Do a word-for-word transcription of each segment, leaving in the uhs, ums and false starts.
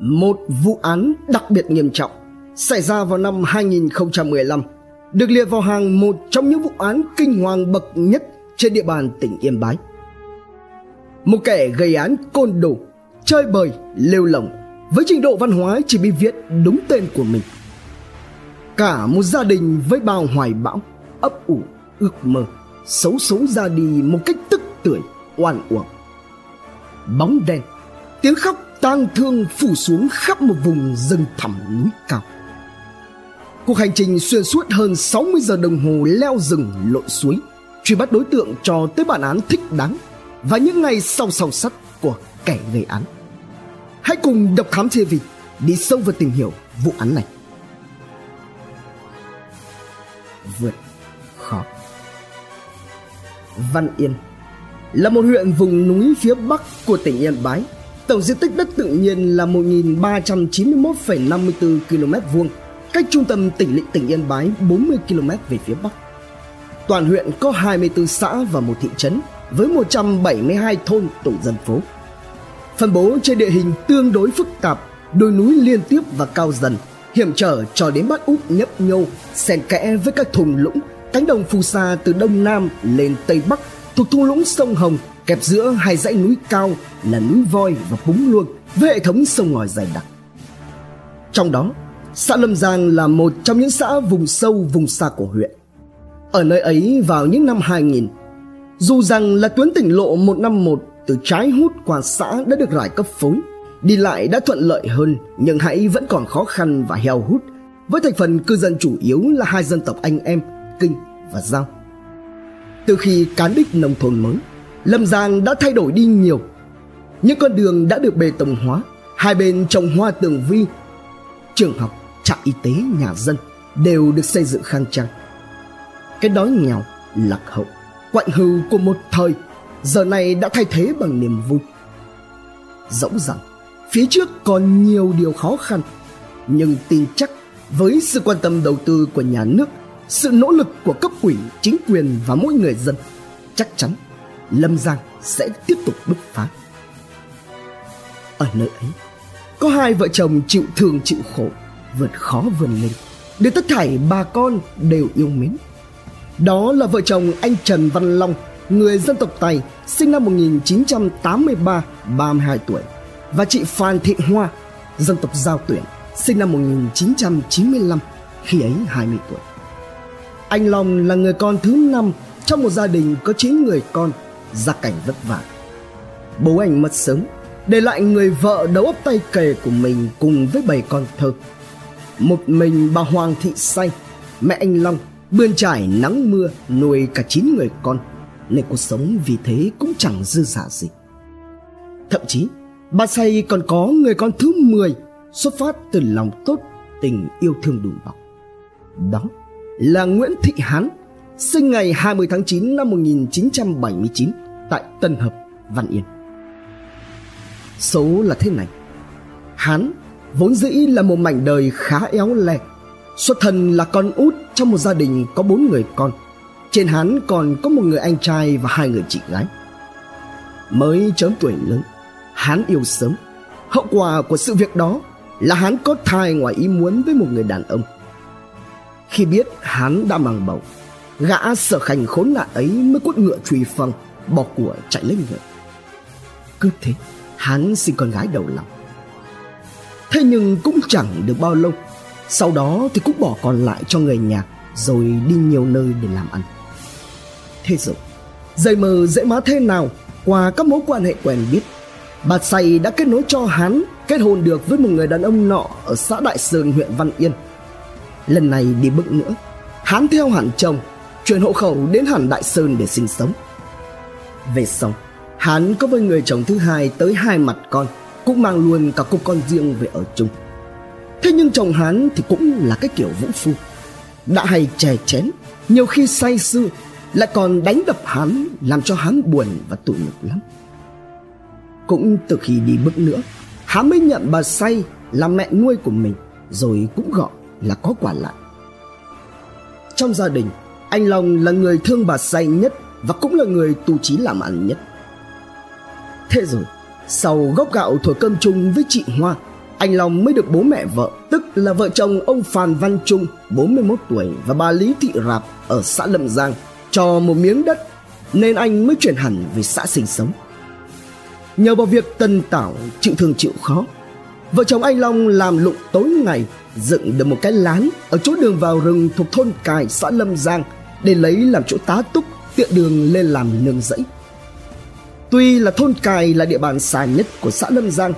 Một vụ án đặc biệt nghiêm trọng xảy ra vào năm hai nghìn không trăm mười lăm được liệt vào hàng một trong những vụ án kinh hoàng bậc nhất trên địa bàn tỉnh Yên Bái. Một kẻ gây án côn đồ, chơi bời, lêu lỏng với trình độ văn hóa chỉ biết viết đúng tên của mình. Cả một gia đình với bao hoài bão, ấp ủ, ước mơ, xấu số ra đi một cách tức tưởi, oan uổng. Bóng đen, tiếng khóc tang thương phủ xuống khắp một vùng rừng thẳm núi cao. Cuộc hành trình xuyên suốt hơn sáu mươi giờ đồng hồ leo rừng lội suối, truy bắt đối tượng cho tới bản án thích đáng và những ngày sau sâu sắt của kẻ gây án. Hãy cùng Độc Thám ti vi đi sâu vào tìm hiểu vụ án này. Vượt khó. Văn Yên là một huyện vùng núi phía bắc của tỉnh Yên Bái. Tổng diện tích đất tự nhiên là một nghìn ba trăm chín mươi mốt phẩy năm mươi tư ki lô mét vuông, cách trung tâm tỉnh lỵ tỉnh Yên Bái bốn mươi ki lô mét về phía bắc. Toàn huyện có hai mươi tư xã và một thị trấn với một trăm bảy mươi hai thôn tổ dân phố. Phân bố trên địa hình tương đối phức tạp, đồi núi liên tiếp và cao dần, hiểm trở cho đến bát úp nhấp nhô, xen kẽ với các thùng lũng, cánh đồng phù sa từ đông nam lên tây bắc thuộc thung lũng sông Hồng, kẹp giữa hai dãy núi cao là núi Voi và Búng Luông với hệ thống sông ngòi dày đặc. Trong đó, xã Lâm Giang là một trong những xã vùng sâu vùng xa của huyện. Ở nơi ấy vào những năm hai nghìn, dù rằng là tuyến tỉnh lộ một trăm năm mươi mốt từ Trái Hút qua xã đã được rải cấp phối, đi lại đã thuận lợi hơn, nhưng hãy vẫn còn khó khăn và heo hút, với thành phần cư dân chủ yếu là hai dân tộc anh em, Kinh và Dao. Từ khi cán đích nông thôn mới, Lâm Giang đã thay đổi đi nhiều. Những con đường đã được bê tông hóa, hai bên trồng hoa tường vi, trường học, trạm y tế, nhà dân đều được xây dựng khang trang. Cái đói nghèo, lạc hậu, quạnh hưu của một thời giờ này đã thay thế bằng niềm vui. Dẫu rằng phía trước còn nhiều điều khó khăn, nhưng tin chắc với sự quan tâm đầu tư của nhà nước, sự nỗ lực của cấp ủy, chính quyền và mỗi người dân, chắc chắn Lâm Giang sẽ tiếp tục bứt phá. Ở nơi ấy, có hai vợ chồng chịu thương chịu khổ, vượt khó vươn lên, để tất thảy bà con đều yêu mến. Đó là vợ chồng anh Trần Văn Long, người dân tộc Tày, sinh năm một nghìn chín trăm tám mươi ba, ba mươi hai tuổi, và chị Phan Thị Hoa, dân tộc Dao Tuyển, sinh năm một nghìn chín trăm chín mươi lăm, khi ấy hai mươi tuổi. Anh Long là người con thứ năm trong một gia đình có chín người con, gia cảnh vất vả. Bố anh mất sớm, để lại người vợ đầu óc tay kề của mình cùng với bảy con thơ. Một mình bà Hoàng Thị Say, mẹ anh Long, bươn trải nắng mưa nuôi cả chín người con, nên cuộc sống vì thế cũng chẳng dư giả gì. Thậm chí, bà Say còn có người con thứ mười, xuất phát từ lòng tốt, tình yêu thương đùm bọc. Đó là Nguyễn Thị Hán, sinh ngày hai mươi tháng chín năm một nghìn chín trăm bảy mươi chín tại Tân Hợp, Văn Yên. Số là thế này, Hán vốn dĩ là một mảnh đời khá éo le, xuất thân là con út trong một gia đình có bốn người con. Trên Hán còn có một người anh trai và hai người chị gái. Mới chớm tuổi lớn, Hán yêu sớm. Hậu quả của sự việc đó là Hán có thai ngoài ý muốn với một người đàn ông. Khi biết Hán đã mang bầu, gã sở khanh khốn nạn ấy mới quất ngựa truy phong, bỏ của chạy lên ngựa. Cứ thế, Hán sinh con gái đầu lòng. Thế nhưng cũng chẳng được bao lâu, sau đó thì cũng bỏ còn lại cho người nhà, rồi đi nhiều nơi để làm ăn. Thế rồi, dây mờ dễ má thế nào, qua các mối quan hệ quen biết, bà Say đã kết nối cho Hán kết hôn được với một người đàn ông nọ ở xã Đại Sơn, huyện Văn Yên. Lần này đi bước nữa, Hán theo hẳn chồng, chuyển hộ khẩu đến hẳn Đại Sơn để sinh sống. Về sau, Hán có với người chồng thứ hai tới hai mặt con, cũng mang luôn cả cô con riêng về ở chung. Thế nhưng chồng Hán thì cũng là cái kiểu vũ phu, đã hay chè chén, nhiều khi say sưa, lại còn đánh đập Hán, làm cho Hán buồn và tủi nhục lắm. Cũng từ khi đi bước nữa, Hán mới nhận bà Say làm mẹ nuôi của mình, rồi cũng gọi là có quả lại. Trong gia đình, anh Long là người thương bà Say nhất và cũng là người tu trí làm ăn nhất. Thế rồi, sau gốc gạo thổi cơm chung với chị Hoa, anh Long mới được bố mẹ vợ, tức là vợ chồng ông Phan Văn Trung bốn mươi mốt tuổi và bà Lý Thị Rạp ở xã Lâm Giang cho một miếng đất, nên anh mới chuyển hẳn về xã sinh sống. Nhờ vào việc tần tảo chịu thương chịu khó, vợ chồng anh Long làm lụng tối ngày, dựng được một cái lán ở chỗ đường vào rừng thuộc thôn Cài, xã Lâm Giang để lấy làm chỗ tá túc, tiện đường lên làm nương rẫy. Tuy là thôn Cài là địa bàn xa nhất của xã Lâm Giang,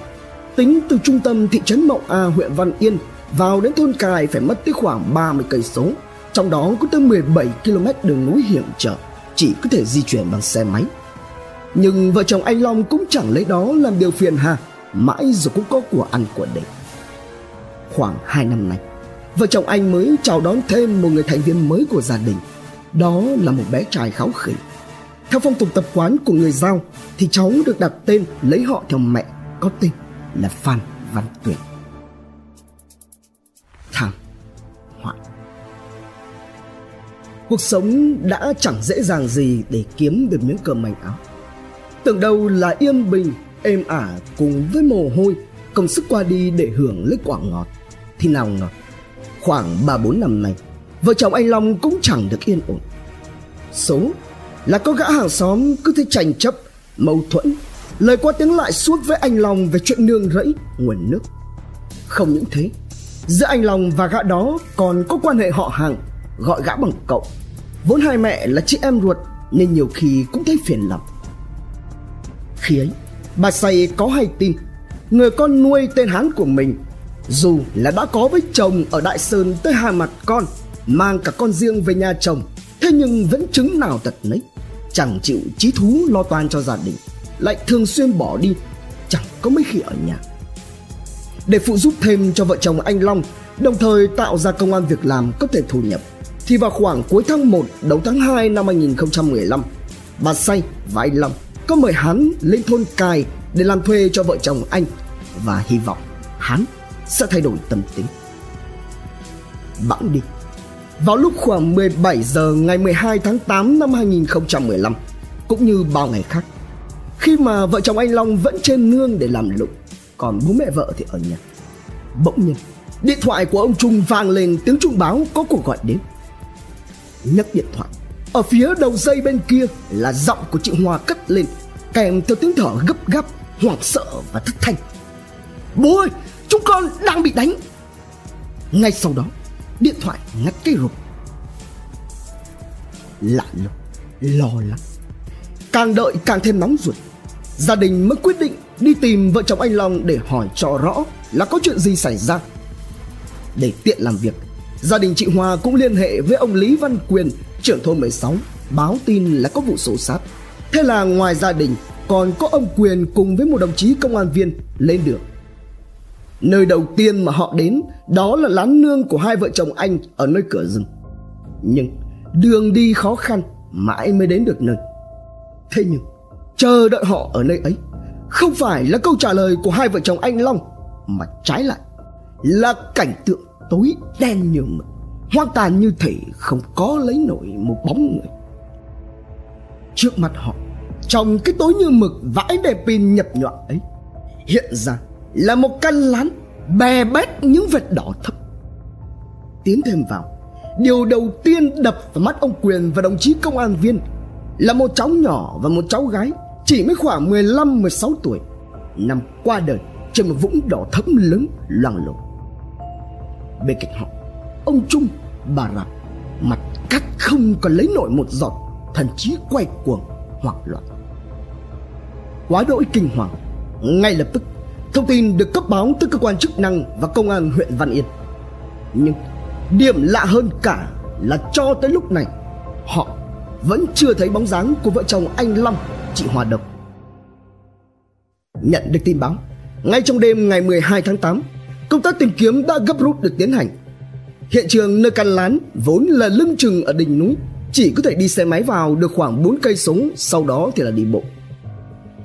tính từ trung tâm thị trấn Mậu A, huyện Văn Yên vào đến thôn Cài phải mất tới khoảng ba mươi cây số, trong đó có tới mười bảy ki lô mét đường núi hiểm trở, chỉ có thể di chuyển bằng xe máy. Nhưng vợ chồng anh Long cũng chẳng lấy đó làm điều phiền hà, mãi rồi cũng có của ăn của để. Khoảng hai năm nay, vợ chồng anh mới chào đón thêm một người thành viên mới của gia đình, đó là một bé trai kháu khỉnh. Theo phong tục tập quán của người Dao thì cháu được đặt tên lấy họ theo mẹ, có tên là Phan Văn Tuyệt. Thảm họa. Cuộc sống đã chẳng dễ dàng gì để kiếm được miếng cơm manh áo. Tưởng đâu là yên bình, êm ả cùng với mồ hôi, công sức qua đi để hưởng lấy quả ngọt, thì nào ngờ khoảng ba bốn năm nay, vợ chồng anh Long cũng chẳng được yên ổn. Số là có gã hàng xóm cứ thế tranh chấp, mâu thuẫn, lời qua tiếng lại suốt với anh Long về chuyện nương rẫy, nguồn nước. Không những thế, giữa anh Long và gã đó còn có quan hệ họ hàng, gọi gã bằng cậu. Vốn hai mẹ là chị em ruột nên nhiều khi cũng thấy phiền lòng. Khi ấy, bà Say có hay tin người con nuôi tên Hán của mình, dù là đã có với chồng ở Đại Sơn tới hai mặt con, mang cả con riêng về nhà chồng, thế nhưng vẫn chứng nào tật nấy, chẳng chịu chí thú lo toan cho gia đình, lại thường xuyên bỏ đi, chẳng có mấy khi ở nhà. Để phụ giúp thêm cho vợ chồng anh Long, đồng thời tạo ra công ăn việc làm có thể thu nhập, thì vào khoảng cuối tháng một đầu tháng hai năm hai nghìn không trăm mười lăm, bà Say và anh Long có mời Hán lên thôn Cài để làm thuê cho vợ chồng anh, và hy vọng Hán sẽ thay đổi tâm tính. Bẵng đi, vào lúc khoảng mười bảy giờ ngày mười hai tháng tám năm hai nghìn không trăm mười lăm, cũng như bao ngày khác, khi mà vợ chồng anh Long vẫn trên nương để làm lụng, còn bố mẹ vợ thì ở nhà, bỗng nhiên điện thoại của ông Trung vang lên tiếng chuông báo có cuộc gọi đến. Nhấc điện thoại, ở phía đầu dây bên kia là giọng của chị Hoa cất lên, kèm theo tiếng thở gấp gáp, hoảng sợ và thất thanh: "Bố ơi, chúng con đang bị đánh." Ngay sau đó, điện thoại ngắt cái rụp. Lạ lùng, lo lắng, càng đợi càng thêm nóng ruột, gia đình mới quyết định đi tìm vợ chồng anh Long để hỏi cho rõ là có chuyện gì xảy ra. Để tiện làm việc, gia đình chị Hoa cũng liên hệ với ông Lý Văn Quyền, trưởng thôn mười sáu, báo tin là có vụ xô xát. Thế là ngoài gia đình còn có ông Quyền cùng với một đồng chí công an viên lên đường. Nơi đầu tiên mà họ đến đó là lán nương của hai vợ chồng anh ở nơi cửa rừng. Nhưng đường đi khó khăn, mãi mới đến được nơi. Thế nhưng chờ đợi họ ở nơi ấy không phải là câu trả lời của hai vợ chồng anh Long, mà trái lại là cảnh tượng tối đen như mực, hoang tàn như thể không có lấy nổi một bóng người. Trước mặt họ, trong cái tối như mực và ánh đèn pin nhập nhọa ấy, hiện ra là một căn lán bè bét những vệt đỏ thẫm. Tiến thêm vào, điều đầu tiên đập vào mắt ông Quyền và đồng chí công an viên là một cháu nhỏ và một cháu gái chỉ mới khoảng mười lăm mười sáu tuổi nằm qua đời trên một vũng đỏ thẫm lớn loang lổ. Bên cạnh họ, ông Trung, bà Rạp mặt cắt không còn lấy nổi một giọt, thần trí quay cuồng, hoảng loạn. Quá đỗi kinh hoàng, ngay lập tức thông tin được cấp báo tới cơ quan chức năng và công an huyện Văn Yên. Nhưng điểm lạ hơn cả là cho tới lúc này, họ vẫn chưa thấy bóng dáng của vợ chồng anh Long, chị Hoa Độc. Nhận được tin báo, ngay trong đêm ngày mười hai tháng tám, công tác tìm kiếm đã gấp rút được tiến hành. Hiện trường nơi căn lán vốn là lưng chừng ở đỉnh núi, chỉ có thể đi xe máy vào được khoảng bốn cây số, sau đó thì là đi bộ.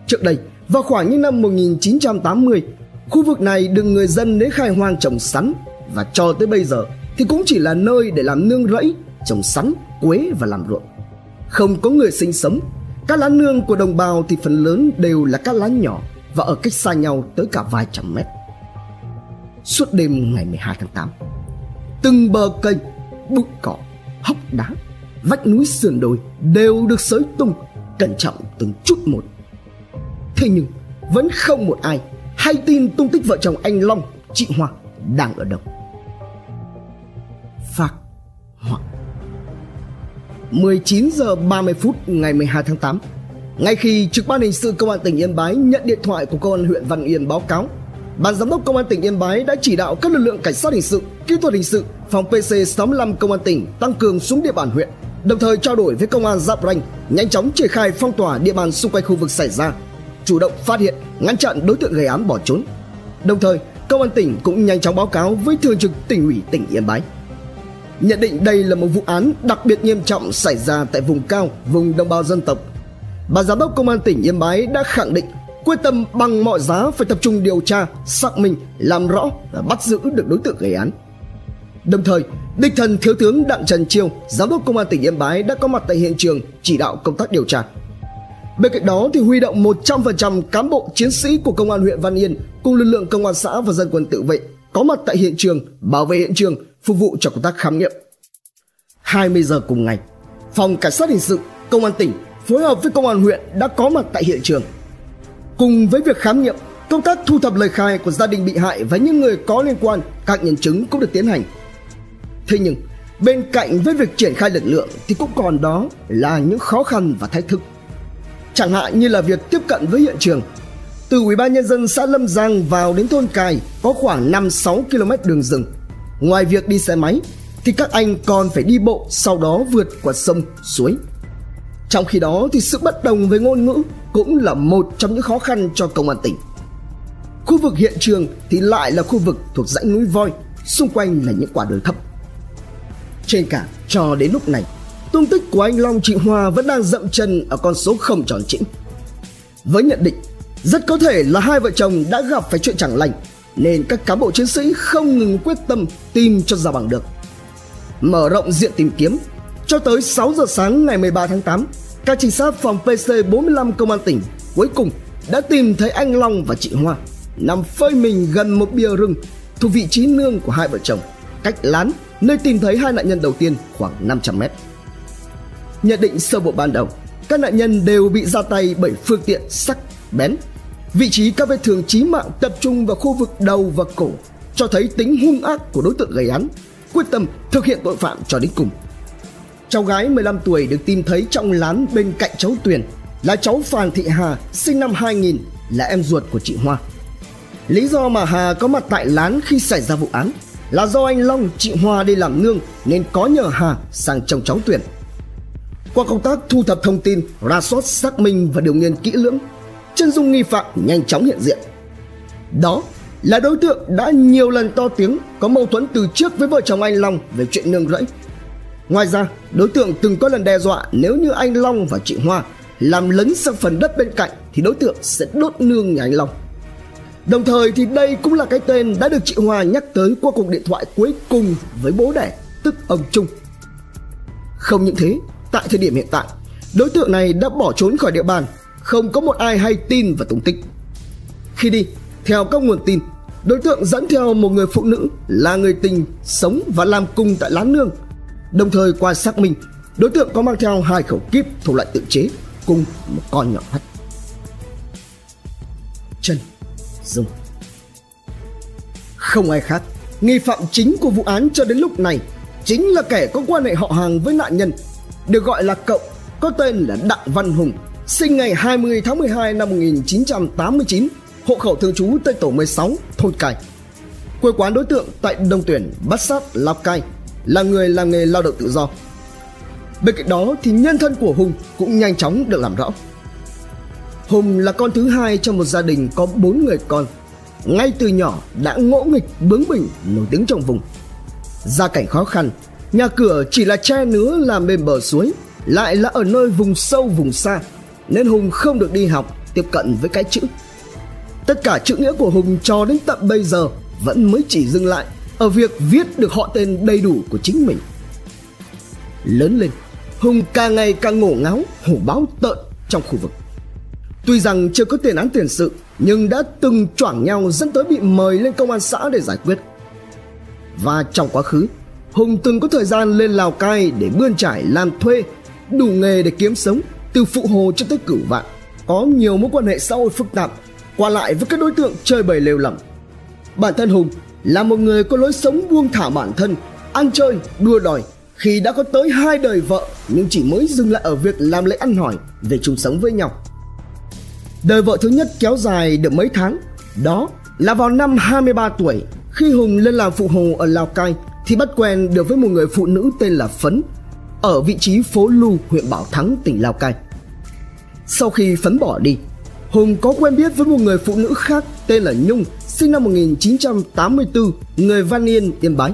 Trước đây, vào khoảng những năm một nghìn chín trăm tám mươi, khu vực này được người dân đến khai hoang trồng sắn, và cho tới bây giờ thì cũng chỉ là nơi để làm nương rẫy, trồng sắn, quế và làm ruộng. Không có người sinh sống, các lán nương của đồng bào thì phần lớn đều là các lán nhỏ và ở cách xa nhau tới cả vài trăm mét. suốt đêm ngày mười hai tháng tám. Từng bờ kênh, bụi cỏ, hốc đá, vách núi sườn đồi đều được xới tung cẩn trọng từng chút một. Thế nhưng vẫn không một ai hay tin tung tích vợ chồng anh Long, chị Hoa đang ở đâu. Phạc hoảng. mười chín giờ ba mươi phút ngày mười hai tháng tám, ngay khi trực ban hình sự công an tỉnh Yên Bái nhận điện thoại của công an huyện Văn Yên báo cáo, Ban giám đốc công an tỉnh Yên Bái đã chỉ đạo các lực lượng cảnh sát hình sự, kỹ thuật hình sự, phòng P C sáu mươi lăm công an tỉnh tăng cường xuống địa bàn huyện, đồng thời trao đổi với công an Giáp Ranh nhanh chóng triển khai phong tỏa địa bàn xung quanh khu vực xảy ra, chủ động phát hiện, ngăn chặn đối tượng gây án bỏ trốn. Đồng thời, công an tỉnh cũng nhanh chóng báo cáo với thường trực tỉnh ủy tỉnh Yên Bái. Nhận định đây là một vụ án đặc biệt nghiêm trọng xảy ra tại vùng cao, vùng đồng bào dân tộc, Ban giám đốc công an tỉnh Yên Bái đã khẳng định quyết tâm bằng mọi giá phải tập trung điều tra, xác minh, làm rõ và bắt giữ được đối tượng gây án. Đồng thời, đích thân thiếu tướng Đặng Trần Chiêu, giám đốc công an tỉnh Yên Bái đã có mặt tại hiện trường chỉ đạo công tác điều tra. Bên cạnh đó thì huy động một trăm phần trăm cán bộ chiến sĩ của công an huyện Văn Yên cùng lực lượng công an xã và dân quân tự vệ có mặt tại hiện trường, bảo vệ hiện trường, phục vụ cho công tác khám nghiệm. hai mươi giờ cùng ngày, phòng cảnh sát hình sự công an tỉnh phối hợp với công an huyện đã có mặt tại hiện trường. Cùng với việc khám nghiệm, công tác thu thập lời khai của gia đình bị hại và những người có liên quan, các nhân chứng cũng được tiến hành. Thế nhưng, bên cạnh với việc triển khai lực lượng thì cũng còn đó là những khó khăn và thách thức. Chẳng hạn như là việc tiếp cận với hiện trường. Từ Ủy ban nhân dân xã Lâm Giang vào đến thôn Cài có khoảng năm sáu ki lô mét đường rừng. Ngoài việc đi xe máy thì các anh còn phải đi bộ, sau đó vượt qua sông, suối. Trong khi đó thì sự bất đồng về ngôn ngữ cũng là một trong những khó khăn cho công an tỉnh. Khu vực hiện trường thì lại là khu vực thuộc dãy núi voi, xung quanh là những quả đồi thấp. Trên cả cho đến lúc này, tung tích của anh Long, chị Hoa vẫn đang dậm chân ở con số không tròn chỉnh. Với nhận định rất có thể là hai vợ chồng đã gặp phải chuyện chẳng lành, nên các cán bộ chiến sĩ không ngừng quyết tâm tìm cho ra bằng được. Mở rộng diện tìm kiếm, cho tới sáu giờ sáng ngày mười ba tháng tám, các trinh sát phòng P C bốn mươi lăm công an tỉnh cuối cùng đã tìm thấy anh Long và chị Hoa nằm phơi mình gần một bìa rừng thuộc vị trí nương của hai vợ chồng, cách lán nơi tìm thấy hai nạn nhân đầu tiên khoảng năm trăm mét. Nhận định sơ bộ ban đầu, các nạn nhân đều bị ra tay bởi phương tiện sắc bén. Vị trí các vết thương chí mạng tập trung vào khu vực đầu và cổ, cho thấy tính hung ác của đối tượng gây án, quyết tâm thực hiện tội phạm cho đến cùng. Cháu gái mười lăm tuổi được tìm thấy trong lán bên cạnh cháu Tuyền là cháu Phan Thị Hà, sinh năm hai nghìn, là em ruột của chị Hoa. Lý do mà Hà có mặt tại lán khi xảy ra vụ án là do anh Long, chị Hoa đi làm nương nên có nhờ Hà sang chồng cháu Tuyền. Qua công tác thu thập thông tin, rà soát, xác minh và điều nghiên kỹ lưỡng, chân dung nghi phạm nhanh chóng hiện diện. Đó là đối tượng đã nhiều lần to tiếng có mâu thuẫn từ trước với vợ chồng anh Long về chuyện nương rẫy. Ngoài ra, đối tượng từng có lần đe dọa nếu như anh Long và chị Hoa làm lấn sang phần đất bên cạnh thì đối tượng sẽ đốt nương nhà anh Long. Đồng thời thì đây cũng là cái tên đã được chị Hoa nhắc tới qua cuộc điện thoại cuối cùng với bố đẻ, tức ông Trung. Không những thế, tại thời điểm hiện tại, đối tượng này đã bỏ trốn khỏi địa bàn, không có một ai hay tin và tung tích. Khi đi, theo các nguồn tin, đối tượng dẫn theo một người phụ nữ là người tình sống và làm cùng tại lán nương. Đồng thời qua xác minh, đối tượng có mang theo hai khẩu kíp thuộc loại tự chế cùng một con nhọn hoắt. Trần Dung không ai khác, nghi phạm chính của vụ án cho đến lúc này chính là kẻ có quan hệ họ hàng với nạn nhân, được gọi là cậu, có tên là Đặng Văn Hùng, sinh ngày hai mươi tháng mười hai năm một nghìn chín trăm tám mươi chín, hộ khẩu thường trú tại tổ mười sáu, thôn Cài. Quê quán đối tượng tại Đông Tuyển, Bát Sát, Lào Cai, là người làm nghề lao động tự do. Bên cạnh đó thì nhân thân của Hùng cũng nhanh chóng được làm rõ. Hùng là con thứ hai trong một gia đình có bốn người con. Ngay từ nhỏ đã ngỗ nghịch, bướng bỉnh, nổi tiếng trong vùng. Gia cảnh khó khăn, nhà cửa chỉ là tre nứa làm bên bờ suối, lại là ở nơi vùng sâu vùng xa, nên Hùng không được đi học, tiếp cận với cái chữ. Tất cả chữ nghĩa của Hùng cho đến tận bây giờ vẫn mới chỉ dừng lại ở việc viết được họ tên đầy đủ của chính mình. Lớn lên, Hùng càng ngày càng ngổ ngáo, hổ báo tợn trong khu vực. Tuy rằng chưa có tiền án tiền sự, nhưng đã từng choảng nhau dẫn tới bị mời lên công an xã để giải quyết. Và trong quá khứ, Hùng từng có thời gian lên Lào Cai để bươn trải làm thuê, đủ nghề để kiếm sống, từ phụ hồ cho tới cửu vạn, có nhiều mối quan hệ xã hội phức tạp, qua lại với các đối tượng chơi bời lêu lỏng. Bản thân Hùng là một người có lối sống buông thả bản thân, ăn chơi, đua đòi, khi đã có tới hai đời vợ nhưng chỉ mới dừng lại ở việc làm lễ ăn hỏi về chung sống với nhau. Đời vợ thứ nhất kéo dài được mấy tháng, đó là vào năm hai mươi ba tuổi, khi Hùng lên làm phụ hồ ở Lào Cai thì bắt quen được với một người phụ nữ tên là Phấn, ở vị trí phố Lu, huyện Bảo Thắng, tỉnh Lào Cai. Sau khi Phấn bỏ đi, Hùng có quen biết với một người phụ nữ khác tên là Nhung, sinh năm một nghìn chín trăm tám mươi tư, người Văn Yên, Yên Bái.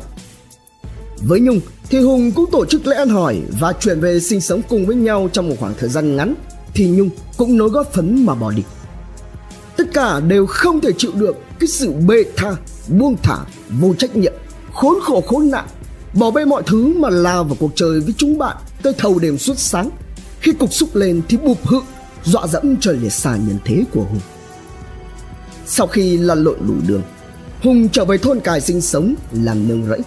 Với Nhung thì Hùng cũng tổ chức lễ ăn hỏi và chuyển về sinh sống cùng với nhau trong một khoảng thời gian ngắn, thì Nhung cũng nối gót Phấn mà bỏ đi. Tất cả đều không thể chịu được cái sự bê tha, buông thả, vô trách nhiệm, khốn khổ khốn nạn, bỏ bê mọi thứ mà lao vào cuộc chơi với chúng bạn tới thâu đêm suốt sáng. Khi cục xúc lên thì bụp hự, dọa dẫm trời liệt xa nhân thế của Hùng. Sau khi lăn lộn đủ đường, Hùng trở về thôn Cài sinh sống làm nương rẫy.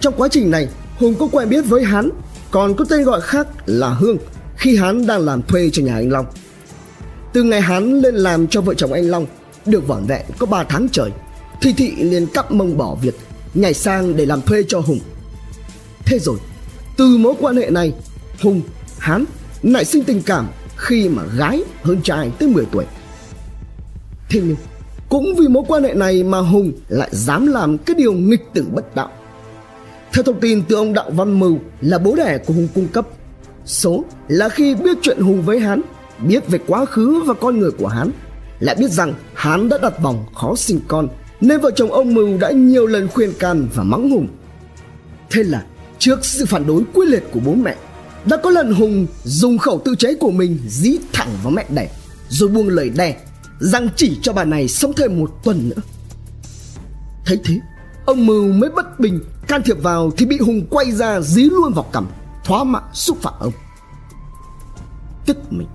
Trong quá trình này, Hùng có quen biết với Hán, còn có tên gọi khác là Hương, khi Hán đang làm thuê cho nhà anh Long. Từ ngày Hán lên làm cho vợ chồng anh Long được vỏn vẹn có ba tháng trời, thì Thị liền cắp mông bỏ việc, nhảy sang để làm thuê cho Hùng. Thế rồi, từ mối quan hệ này, Hùng, Hán nảy sinh tình cảm khi mà gái hơn trai tới mười tuổi. Thế nhưng, cũng vì mối quan hệ này mà Hùng lại dám làm cái điều nghịch tử bất đạo. Theo thông tin từ ông Đạo Văn Mùi là bố đẻ của Hùng cung cấp, số là khi biết chuyện Hùng với Hán, biết về quá khứ và con người của Hán, lại biết rằng Hán đã đặt vòng khó sinh con, nên vợ chồng ông Mùi đã nhiều lần khuyên can và mắng Hùng. Thế là trước sự phản đối quyết liệt của bố mẹ, đã có lần Hùng dùng khẩu tự chế của mình dí thẳng vào mẹ đẻ, rồi buông lời đe rằng chỉ cho bà này sống thêm một tuần nữa. Thấy thế, ông Mưu mới bất bình can thiệp vào thì bị Hùng quay ra dí luôn vào cằm, thóa mạ xúc phạm ông. Tức mình,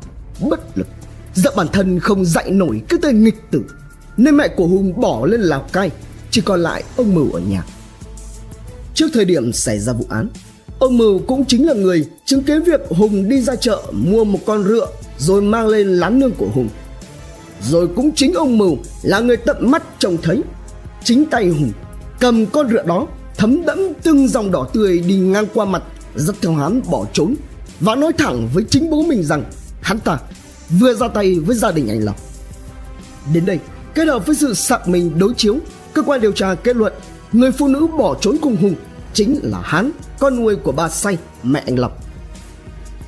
bất lực, giận bản thân không dạy nổi cái tên nghịch tử, nên mẹ của Hùng bỏ lên Lào Cai, chỉ còn lại ông Mưu ở nhà. Trước thời điểm xảy ra vụ án, ông Mưu cũng chính là người chứng kiến việc Hùng đi ra chợ mua một con rựa rồi mang lên lán nương của Hùng. Rồi cũng chính ông Mưu là người tận mắt trông thấy chính tay Hùng cầm con rựa đó thấm đẫm từng dòng đỏ tươi đi ngang qua mặt, dắt theo Hán bỏ trốn, và nói thẳng với chính bố mình rằng hắn ta vừa ra tay với gia đình anh Long. Đến đây, kết hợp với sự sạc mình đối chiếu, cơ quan điều tra kết luận người phụ nữ bỏ trốn cùng Hùng chính là Hán, con nuôi của bà Say, mẹ anh Long.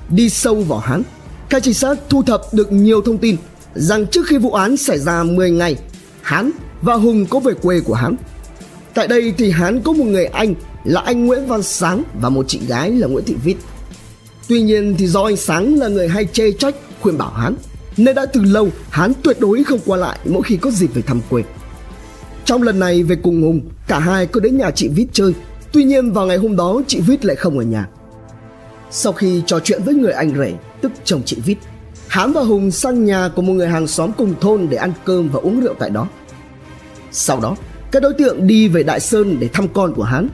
Đi sâu vào Hán, các trinh sát thu thập được nhiều thông tin rằng trước khi vụ án xảy ra mười ngày, Hán và Hùng có về quê của Hán. Tại đây thì Hán có một người anh là anh Nguyễn Văn Sáng và một chị gái là Nguyễn Thị Vít. Tuy nhiên thì do anh Sáng là người hay chê trách, khuyên bảo Hán, nên đã từ lâu Hán tuyệt đối không qua lại mỗi khi có dịp về thăm quê. Trong lần này về cùng Hùng, cả hai có đến nhà chị Vít chơi. Tuy nhiên vào ngày hôm đó chị Vít lại không ở nhà. Sau khi trò chuyện với người anh rể, tức chồng chị Vít, Hán và Hùng sang nhà của một người hàng xóm cùng thôn để ăn cơm và uống rượu tại đó. Sau đó, các đối tượng đi về Đại Sơn để thăm con của Hán.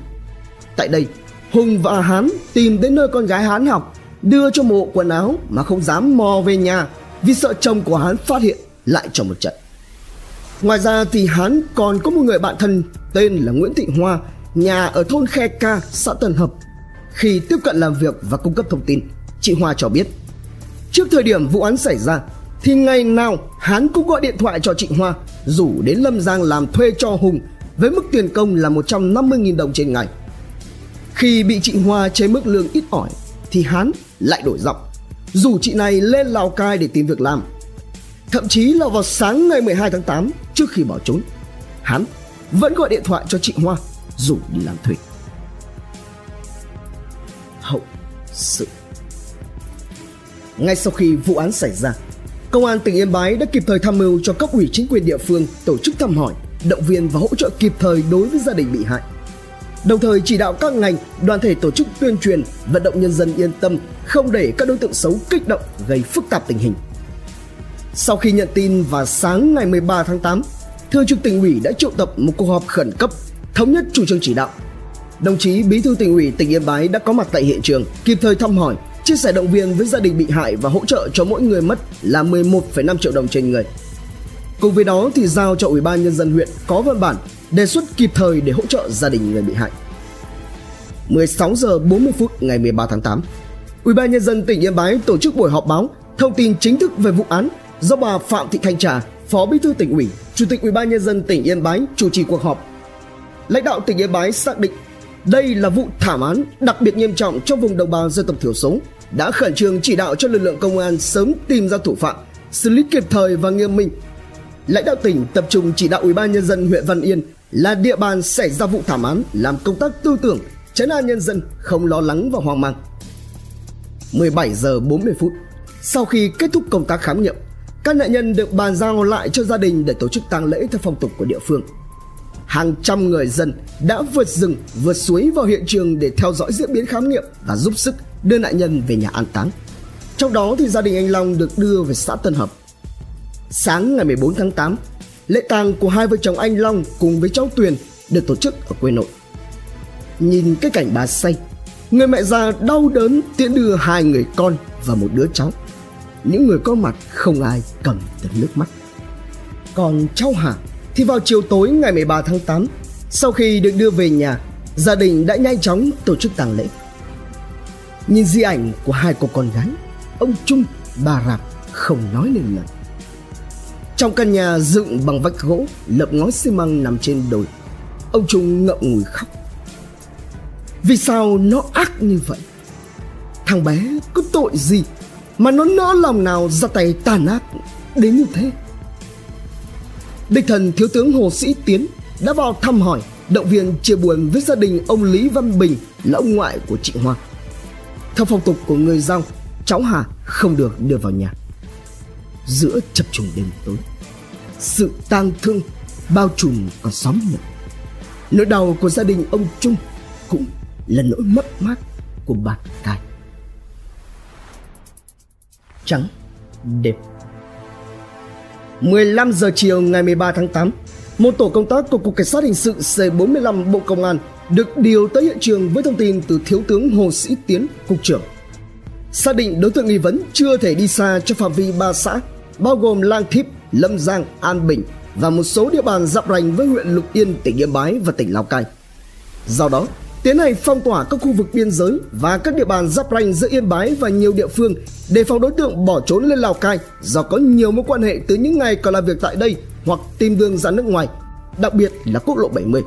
Tại đây, Hùng và Hán tìm đến nơi con gái Hán học, đưa cho một bộ quần áo mà không dám mò về nhà vì sợ chồng của Hán phát hiện lại cho một trận. Ngoài ra thì Hán còn có một người bạn thân tên là Nguyễn Thị Hoa, nhà ở thôn Khe Ca, xã Tân Hợp. Khi tiếp cận làm việc và cung cấp thông tin, chị Hoa cho biết trước thời điểm vụ án xảy ra thì ngày nào Hán cũng gọi điện thoại cho chị Hoa, rủ đến Lâm Giang làm thuê cho Hùng với mức tiền công là một trăm năm mươi nghìn đồng trên ngày. Khi bị chị Hoa chế mức lương ít ỏi thì Hán lại đổi giọng, rủ chị này lên Lào Cai để tìm việc làm. Thậm chí là vào sáng ngày mười hai tháng tám, trước khi bỏ trốn, Hán vẫn gọi điện thoại cho chị Hoa rủ đi làm thuê. Hậu sự. Ngay sau khi vụ án xảy ra, Công an tỉnh Yên Bái đã kịp thời tham mưu cho cấp ủy chính quyền địa phương tổ chức thăm hỏi, động viên và hỗ trợ kịp thời đối với gia đình bị hại. Đồng thời chỉ đạo các ngành, đoàn thể tổ chức tuyên truyền, vận động nhân dân yên tâm, không để các đối tượng xấu kích động gây phức tạp tình hình. Sau khi nhận tin vào sáng ngày mười ba tháng tám, Thường trực Tỉnh ủy đã triệu tập một cuộc họp khẩn cấp thống nhất chủ trương chỉ đạo. Đồng chí Bí thư Tỉnh ủy tỉnh Yên Bái đã có mặt tại hiện trường, kịp thời thăm hỏi, chia sẻ động viên với gia đình bị hại và hỗ trợ cho mỗi người mất là mười một phẩy năm triệu đồng trên người. Cùng với đó thì giao cho Ủy ban Nhân dân huyện có văn bản đề xuất kịp thời để hỗ trợ gia đình người bị hại. mười sáu giờ bốn mươi phút ngày mười ba tháng tám, Ủy ban Nhân dân tỉnh Yên Bái tổ chức buổi họp báo thông tin chính thức về vụ án do bà Phạm Thị Thanh Trà, Phó Bí thư Tỉnh ủy, Chủ tịch Ủy ban Nhân dân tỉnh Yên Bái chủ trì cuộc họp. Lãnh đạo tỉnh Yên Bái xác định đây là vụ thảm án đặc biệt nghiêm trọng trong vùng đồng bào dân tộc thiểu số, đã khẩn trương chỉ đạo cho lực lượng công an sớm tìm ra thủ phạm, xử lý kịp thời và nghiêm minh. Lãnh đạo tỉnh tập trung chỉ đạo Ủy ban Nhân dân huyện Văn Yên là địa bàn xảy ra vụ thảm án làm công tác tư tưởng, trấn an nhân dân không lo lắng và hoang mang. mười bảy giờ bốn mươi phút, sau khi kết thúc công tác khám nghiệm, các nạn nhân được bàn giao lại cho gia đình để tổ chức tang lễ theo phong tục của địa phương. Hàng trăm người dân đã vượt rừng, vượt suối vào hiện trường để theo dõi diễn biến khám nghiệm và giúp sức đưa nạn nhân về nhà an táng. Trong đó thì gia đình anh Long được đưa về xã Tân Hợp. Sáng ngày mười bốn tháng tám, lễ tang của hai vợ chồng anh Long cùng với cháu Tuyền được tổ chức ở quê nội. Nhìn cái cảnh bà Say, người mẹ già đau đớn tiễn đưa hai người con và một đứa cháu, những người có mặt không ai cầm được nước mắt. Còn cháu Hà thì vào chiều tối ngày mười ba tháng tám, sau khi được đưa về nhà, gia đình đã nhanh chóng tổ chức tang lễ. Nhìn di ảnh của hai cô con gái, ông Trung, bà Rạp không nói nên lời. Trong căn nhà dựng bằng vách gỗ, lợp ngói xi măng nằm trên đồi, ông Trung ngậm ngùi khóc. Vì sao nó ác như vậy? Thằng bé có tội gì mà nó nỡ lòng nào ra tay tàn ác đến như thế? Địch thần Thiếu tướng Hồ Sĩ Tiến đã vào thăm hỏi, động viên chia buồn với gia đình ông Lý Văn Bình là ông ngoại của chị Hoa. Theo phong tục của người Dao, cháu Hà không được đưa vào nhà. Giữa chập trùng đêm tối, sự tang thương bao trùm cả xóm mình. Nỗi đau của gia đình ông Trung cũng là nỗi mất mát của bạn cài. Trắng đêm. mười lăm giờ chiều ngày mười ba tháng tám, một tổ công tác của Cục Cảnh sát Hình sự C bốn mươi lăm Bộ Công an được điều tới hiện trường với thông tin từ Thiếu tướng Hồ Sĩ Tiến, Cục trưởng. Xác định đối tượng nghi vấn chưa thể đi xa trong phạm vi ba xã, bao gồm Lang Thíp, Lâm Giang, An Bình và một số địa bàn giáp ranh với huyện Lục Yên, tỉnh Yên Bái và tỉnh Lào Cai. Do đó, tiến hành phong tỏa các khu vực biên giới và các địa bàn giáp ranh giữa Yên Bái và nhiều địa phương để phòng đối tượng bỏ trốn lên Lào Cai do có nhiều mối quan hệ từ những ngày còn làm việc tại đây hoặc tìm đường ra nước ngoài, đặc biệt là quốc lộ bảy mươi.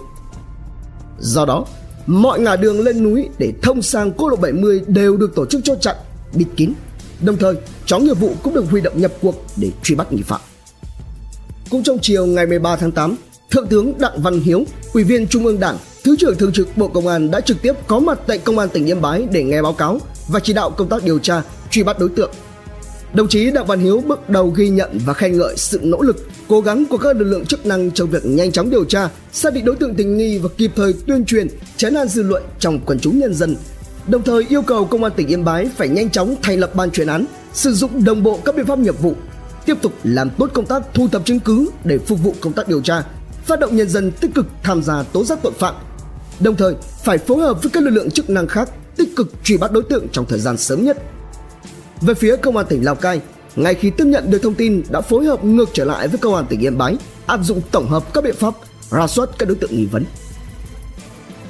Do đó, mọi ngả đường lên núi để thông sang quốc lộ bảy mươi đều được tổ chức chốt chặn, bịt kín. Đồng thời, chóng nghiệp vụ cũng được huy động nhập cuộc để truy bắt nghi phạm. Cũng trong chiều ngày mười ba tháng tám, Thượng tướng Đặng Văn Hiếu, Ủy viên Trung ương Đảng, Thứ trưởng Thường trực Bộ Công an đã trực tiếp có mặt tại Công an tỉnh Yên Bái để nghe báo cáo và chỉ đạo công tác điều tra, truy bắt đối tượng. Đồng chí Đặng Văn Hiếu bước đầu ghi nhận và khen ngợi sự nỗ lực, cố gắng của các lực lượng chức năng trong việc nhanh chóng điều tra, xác định đối tượng tình nghi và kịp thời tuyên truyền, trấn an dư luận trong quần chúng nhân dân. Đồng thời yêu cầu Công an tỉnh Yên Bái phải nhanh chóng thành lập ban chuyên án, sử dụng đồng bộ các biện pháp nghiệp vụ, tiếp tục làm tốt công tác thu thập chứng cứ để phục vụ công tác điều tra, phát động nhân dân tích cực tham gia tố giác tội phạm. Đồng thời, phải phối hợp với các lực lượng chức năng khác tích cực truy bắt đối tượng trong thời gian sớm nhất. Về phía Công an tỉnh Lào Cai, ngay khi tiếp nhận được thông tin đã phối hợp ngược trở lại với Công an tỉnh Yên Bái, áp dụng tổng hợp các biện pháp rà soát các đối tượng nghi vấn.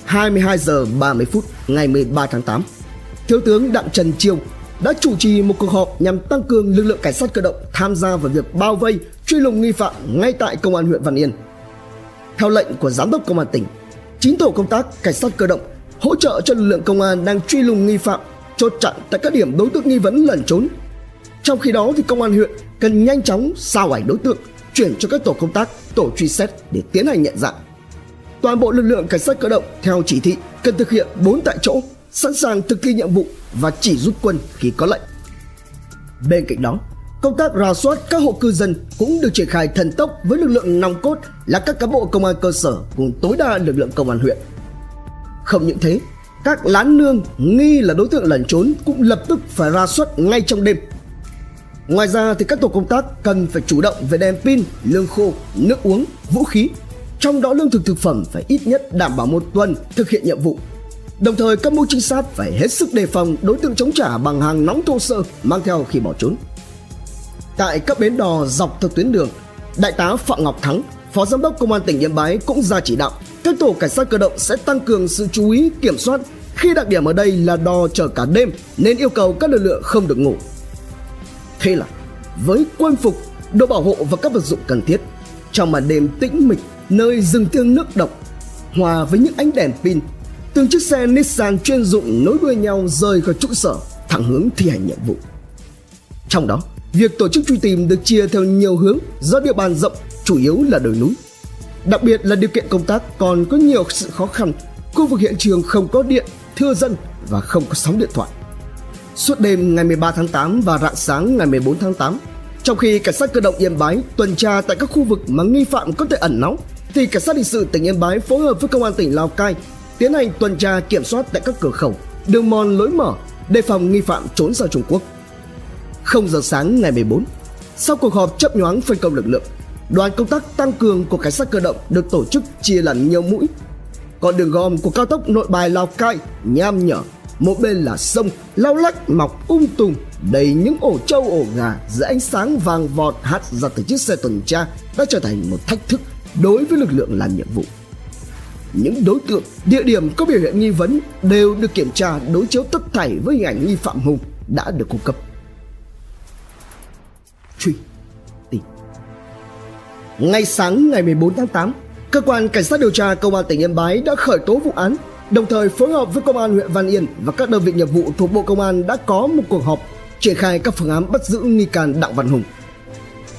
hai mươi hai giờ ba mươi phút ngày mười ba tháng tám, Thiếu tướng Đặng Trần Chiêu đã chủ trì một cuộc họp nhằm tăng cường lực lượng cảnh sát cơ động tham gia vào việc bao vây, truy lùng nghi phạm ngay tại Công an huyện Văn Yên. Theo lệnh của Giám đốc Công an tỉnh, chín tổ công tác cảnh sát cơ động hỗ trợ cho lực lượng công an đang truy lùng nghi phạm, chốt chặn tại các điểm đối tượng nghi vấn lẩn trốn. Trong khi đó thì công an huyện cần nhanh chóng sao ảnh đối tượng, chuyển cho các tổ công tác, tổ truy xét để tiến hành nhận dạng. Toàn bộ lực lượng cảnh sát cơ động theo chỉ thị cần thực hiện bốn tại chỗ, sẵn sàng thực thi nhiệm vụ và chỉ rút quân khi có lệnh. Bên cạnh đó, công tác rà soát các hộ cư dân cũng được triển khai thần tốc với lực lượng nòng cốt là các cán bộ công an cơ sở cùng tối đa lực lượng công an huyện. Không những thế, các lán nương nghi là đối tượng lẩn trốn cũng lập tức phải rà soát ngay trong đêm. Ngoài ra thì các tổ công tác cần phải chủ động về đèn pin, lương khô, nước uống, vũ khí, trong đó lương thực thực phẩm phải ít nhất đảm bảo một tuần thực hiện nhiệm vụ. Đồng thời các mũi trinh sát phải hết sức đề phòng đối tượng chống trả bằng hàng nóng thô sơ mang theo khi bỏ trốn. Tại các bến đò dọc theo tuyến đường, Đại tá Phạm Ngọc Thắng, Phó Giám đốc Công an tỉnh Yên Bái cũng ra chỉ đạo các tổ cảnh sát cơ động sẽ tăng cường sự chú ý kiểm soát, khi đặc điểm ở đây là đò chở cả đêm nên yêu cầu các lực lượng không được ngủ. Thế là với quân phục, đồ bảo hộ và các vật dụng cần thiết, trong màn đêm tĩnh mịch nơi rừng thiêng nước độc, hòa với những ánh đèn pin, từng chiếc xe Nissan chuyên dụng nối đuôi nhau rời khỏi trụ sở thẳng hướng thi hành nhiệm vụ. Trong đó, việc tổ chức truy tìm được chia theo nhiều hướng do địa bàn rộng, chủ yếu là đồi núi. Đặc biệt là điều kiện công tác còn có nhiều sự khó khăn, khu vực hiện trường không có điện, thưa dân và không có sóng điện thoại. Suốt đêm ngày mười ba tháng tám và rạng sáng ngày mười bốn tháng tám, trong khi cảnh sát cơ động Yên Bái tuần tra tại các khu vực mà nghi phạm có thể ẩn náu, thì cảnh sát hình sự tỉnh Yên Bái phối hợp với công an tỉnh Lào Cai tiến hành tuần tra kiểm soát tại các cửa khẩu, đường mòn lối mở, đề phòng nghi phạm trốn sang Trung Quốc. không giờ sáng ngày mười bốn, sau cuộc họp chớp nhoáng phân công lực lượng, đoàn công tác tăng cường của cảnh sát cơ động được tổ chức chia làm nhiều mũi. Con đường gom của cao tốc Nội Bài Lào Cai nham nhở, một bên là sông lau lách mọc um tùm đầy những ổ trâu ổ gà dưới ánh sáng vàng vọt hắt ra từ chiếc xe tuần tra đã trở thành một thách thức đối với lực lượng làm nhiệm vụ. Những đối tượng, địa điểm có biểu hiện nghi vấn đều được kiểm tra đối chiếu tất thảy với hình ảnh nghi phạm Hùng đã được cung cấp. Truy tìm. Ngay sáng ngày mười bốn tháng tám, cơ quan cảnh sát điều tra công an tỉnh Yên Bái đã khởi tố vụ án, đồng thời phối hợp với công an huyện Văn Yên và các đơn vị nghiệp vụ thuộc Bộ Công an đã có một cuộc họp triển khai các phương án bắt giữ nghi can Đặng Văn Hùng.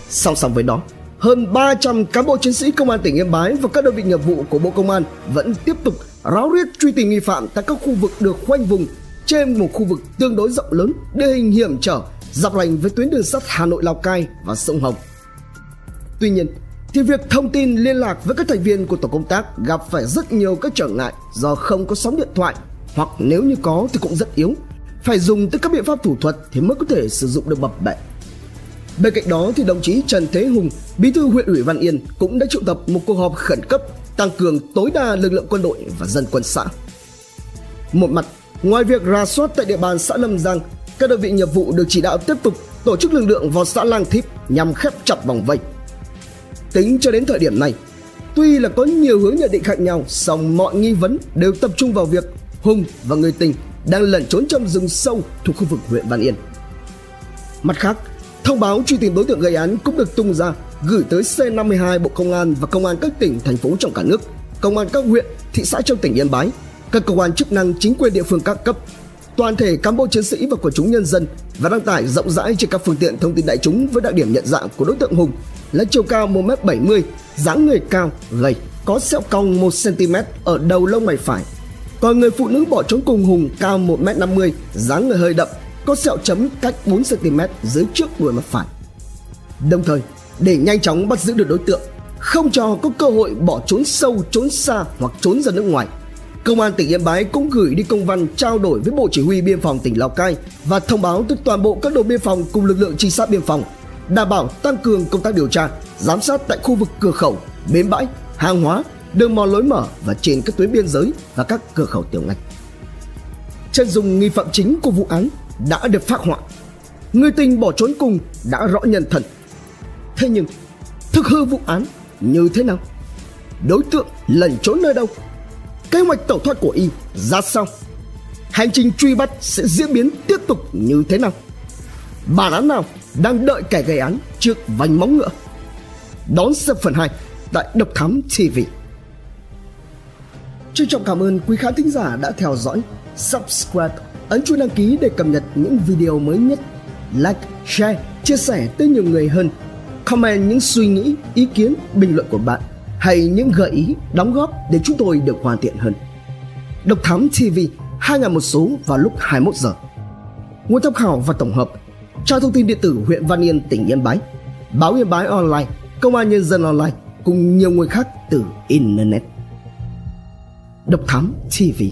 Song song với đó, hơn ba trăm cán bộ chiến sĩ công an tỉnh Yên Bái và các đơn vị nghiệp vụ của Bộ Công an vẫn tiếp tục ráo riết truy tìm nghi phạm tại các khu vực được khoanh vùng trên một khu vực tương đối rộng lớn, địa hình hiểm trở, giáp ranh với tuyến đường sắt Hà Nội Lào Cai và sông Hồng. Tuy nhiên, thì việc thông tin liên lạc với các thành viên của tổ công tác gặp phải rất nhiều các trở ngại do không có sóng điện thoại, hoặc nếu như có thì cũng rất yếu, phải dùng tới các biện pháp thủ thuật thì mới có thể sử dụng được bập bẹ. Bên cạnh đó thì đồng chí Trần Thế Hùng, Bí thư huyện ủy Văn Yên cũng đã triệu tập một cuộc họp khẩn cấp tăng cường tối đa lực lượng quân đội và dân quân xã. Một mặt, ngoài việc rà soát tại địa bàn xã Lâm Giang, các đơn vị nghiệp vụ được chỉ đạo tiếp tục tổ chức lực lượng vào xã Lang Thíp nhằm khép chặt vòng vây. Tính cho đến thời điểm này, tuy là có nhiều hướng nhận định khác nhau, song mọi nghi vấn đều tập trung vào việc Hùng và người tình đang lẩn trốn trong rừng sâu thuộc khu vực huyện Văn Yên. Mặt khác, thông báo truy tìm đối tượng gây án cũng được tung ra, gửi tới C năm mươi hai Bộ Công an và công an các tỉnh, thành phố trong cả nước, công an các huyện, thị xã trong tỉnh Yên Bái, các cơ quan chức năng, chính quyền địa phương các cấp, toàn thể cán bộ chiến sĩ và quần chúng nhân dân và đăng tải rộng rãi trên các phương tiện thông tin đại chúng với đặc điểm nhận dạng của đối tượng Hùng là chiều cao một mét bảy mươi, dáng người cao, gầy, có sẹo cong một xăng ti mét ở đầu lông mày phải. Còn người phụ nữ bỏ trốn cùng Hùng cao một mét năm mươi, dáng người hơi đậm, có sẹo chấm cách bốn xăng ti mét dưới trước đuôi mắt phải. Đồng thời, để nhanh chóng bắt giữ được đối tượng, không cho có cơ hội bỏ trốn sâu, trốn xa hoặc trốn ra nước ngoài, Công an tỉnh Yên Bái cũng gửi đi công văn trao đổi với Bộ Chỉ huy Biên phòng tỉnh Lào Cai và thông báo tới toàn bộ các đồn biên phòng cùng lực lượng trinh sát biên phòng, đảm bảo tăng cường công tác điều tra, giám sát tại khu vực cửa khẩu, bến bãi, hàng hóa, đường mòn lối mở và trên các tuyến biên giới và các cửa khẩu tiểu ngạch. Chân dung nghi phạm chính của vụ án đã được phác họa, người tình bỏ trốn cùng đã rõ nhân thân. Thế nhưng, thực hư vụ án như thế nào? Đối tượng lẩn trốn nơi đâu? Kế hoạch tẩu thoát của y ra sao? Hành trình truy bắt sẽ diễn biến tiếp tục như thế nào? Bản án nào đang đợi kẻ gây án trước vành móng ngựa? Đón xem phần hai tại Độc Thám ti vi. Trân trọng cảm ơn quý khán thính giả đã theo dõi, subscribe, ấn chuông đăng ký để cập nhật những video mới nhất, like, share, chia sẻ tới nhiều người hơn, comment những suy nghĩ, ý kiến, bình luận của bạn hay những gợi ý, đóng góp để chúng tôi được hoàn thiện hơn. Độc Thám ti vi, hai ngày một số vào lúc hai mươi mốt giờ. Nguồn tham khảo và tổng hợp: Trang thông tin điện tử huyện Văn Yên, tỉnh Yên Bái, báo Yên Bái Online, Công an Nhân dân Online cùng nhiều người khác từ Internet. Độc Thám ti vi.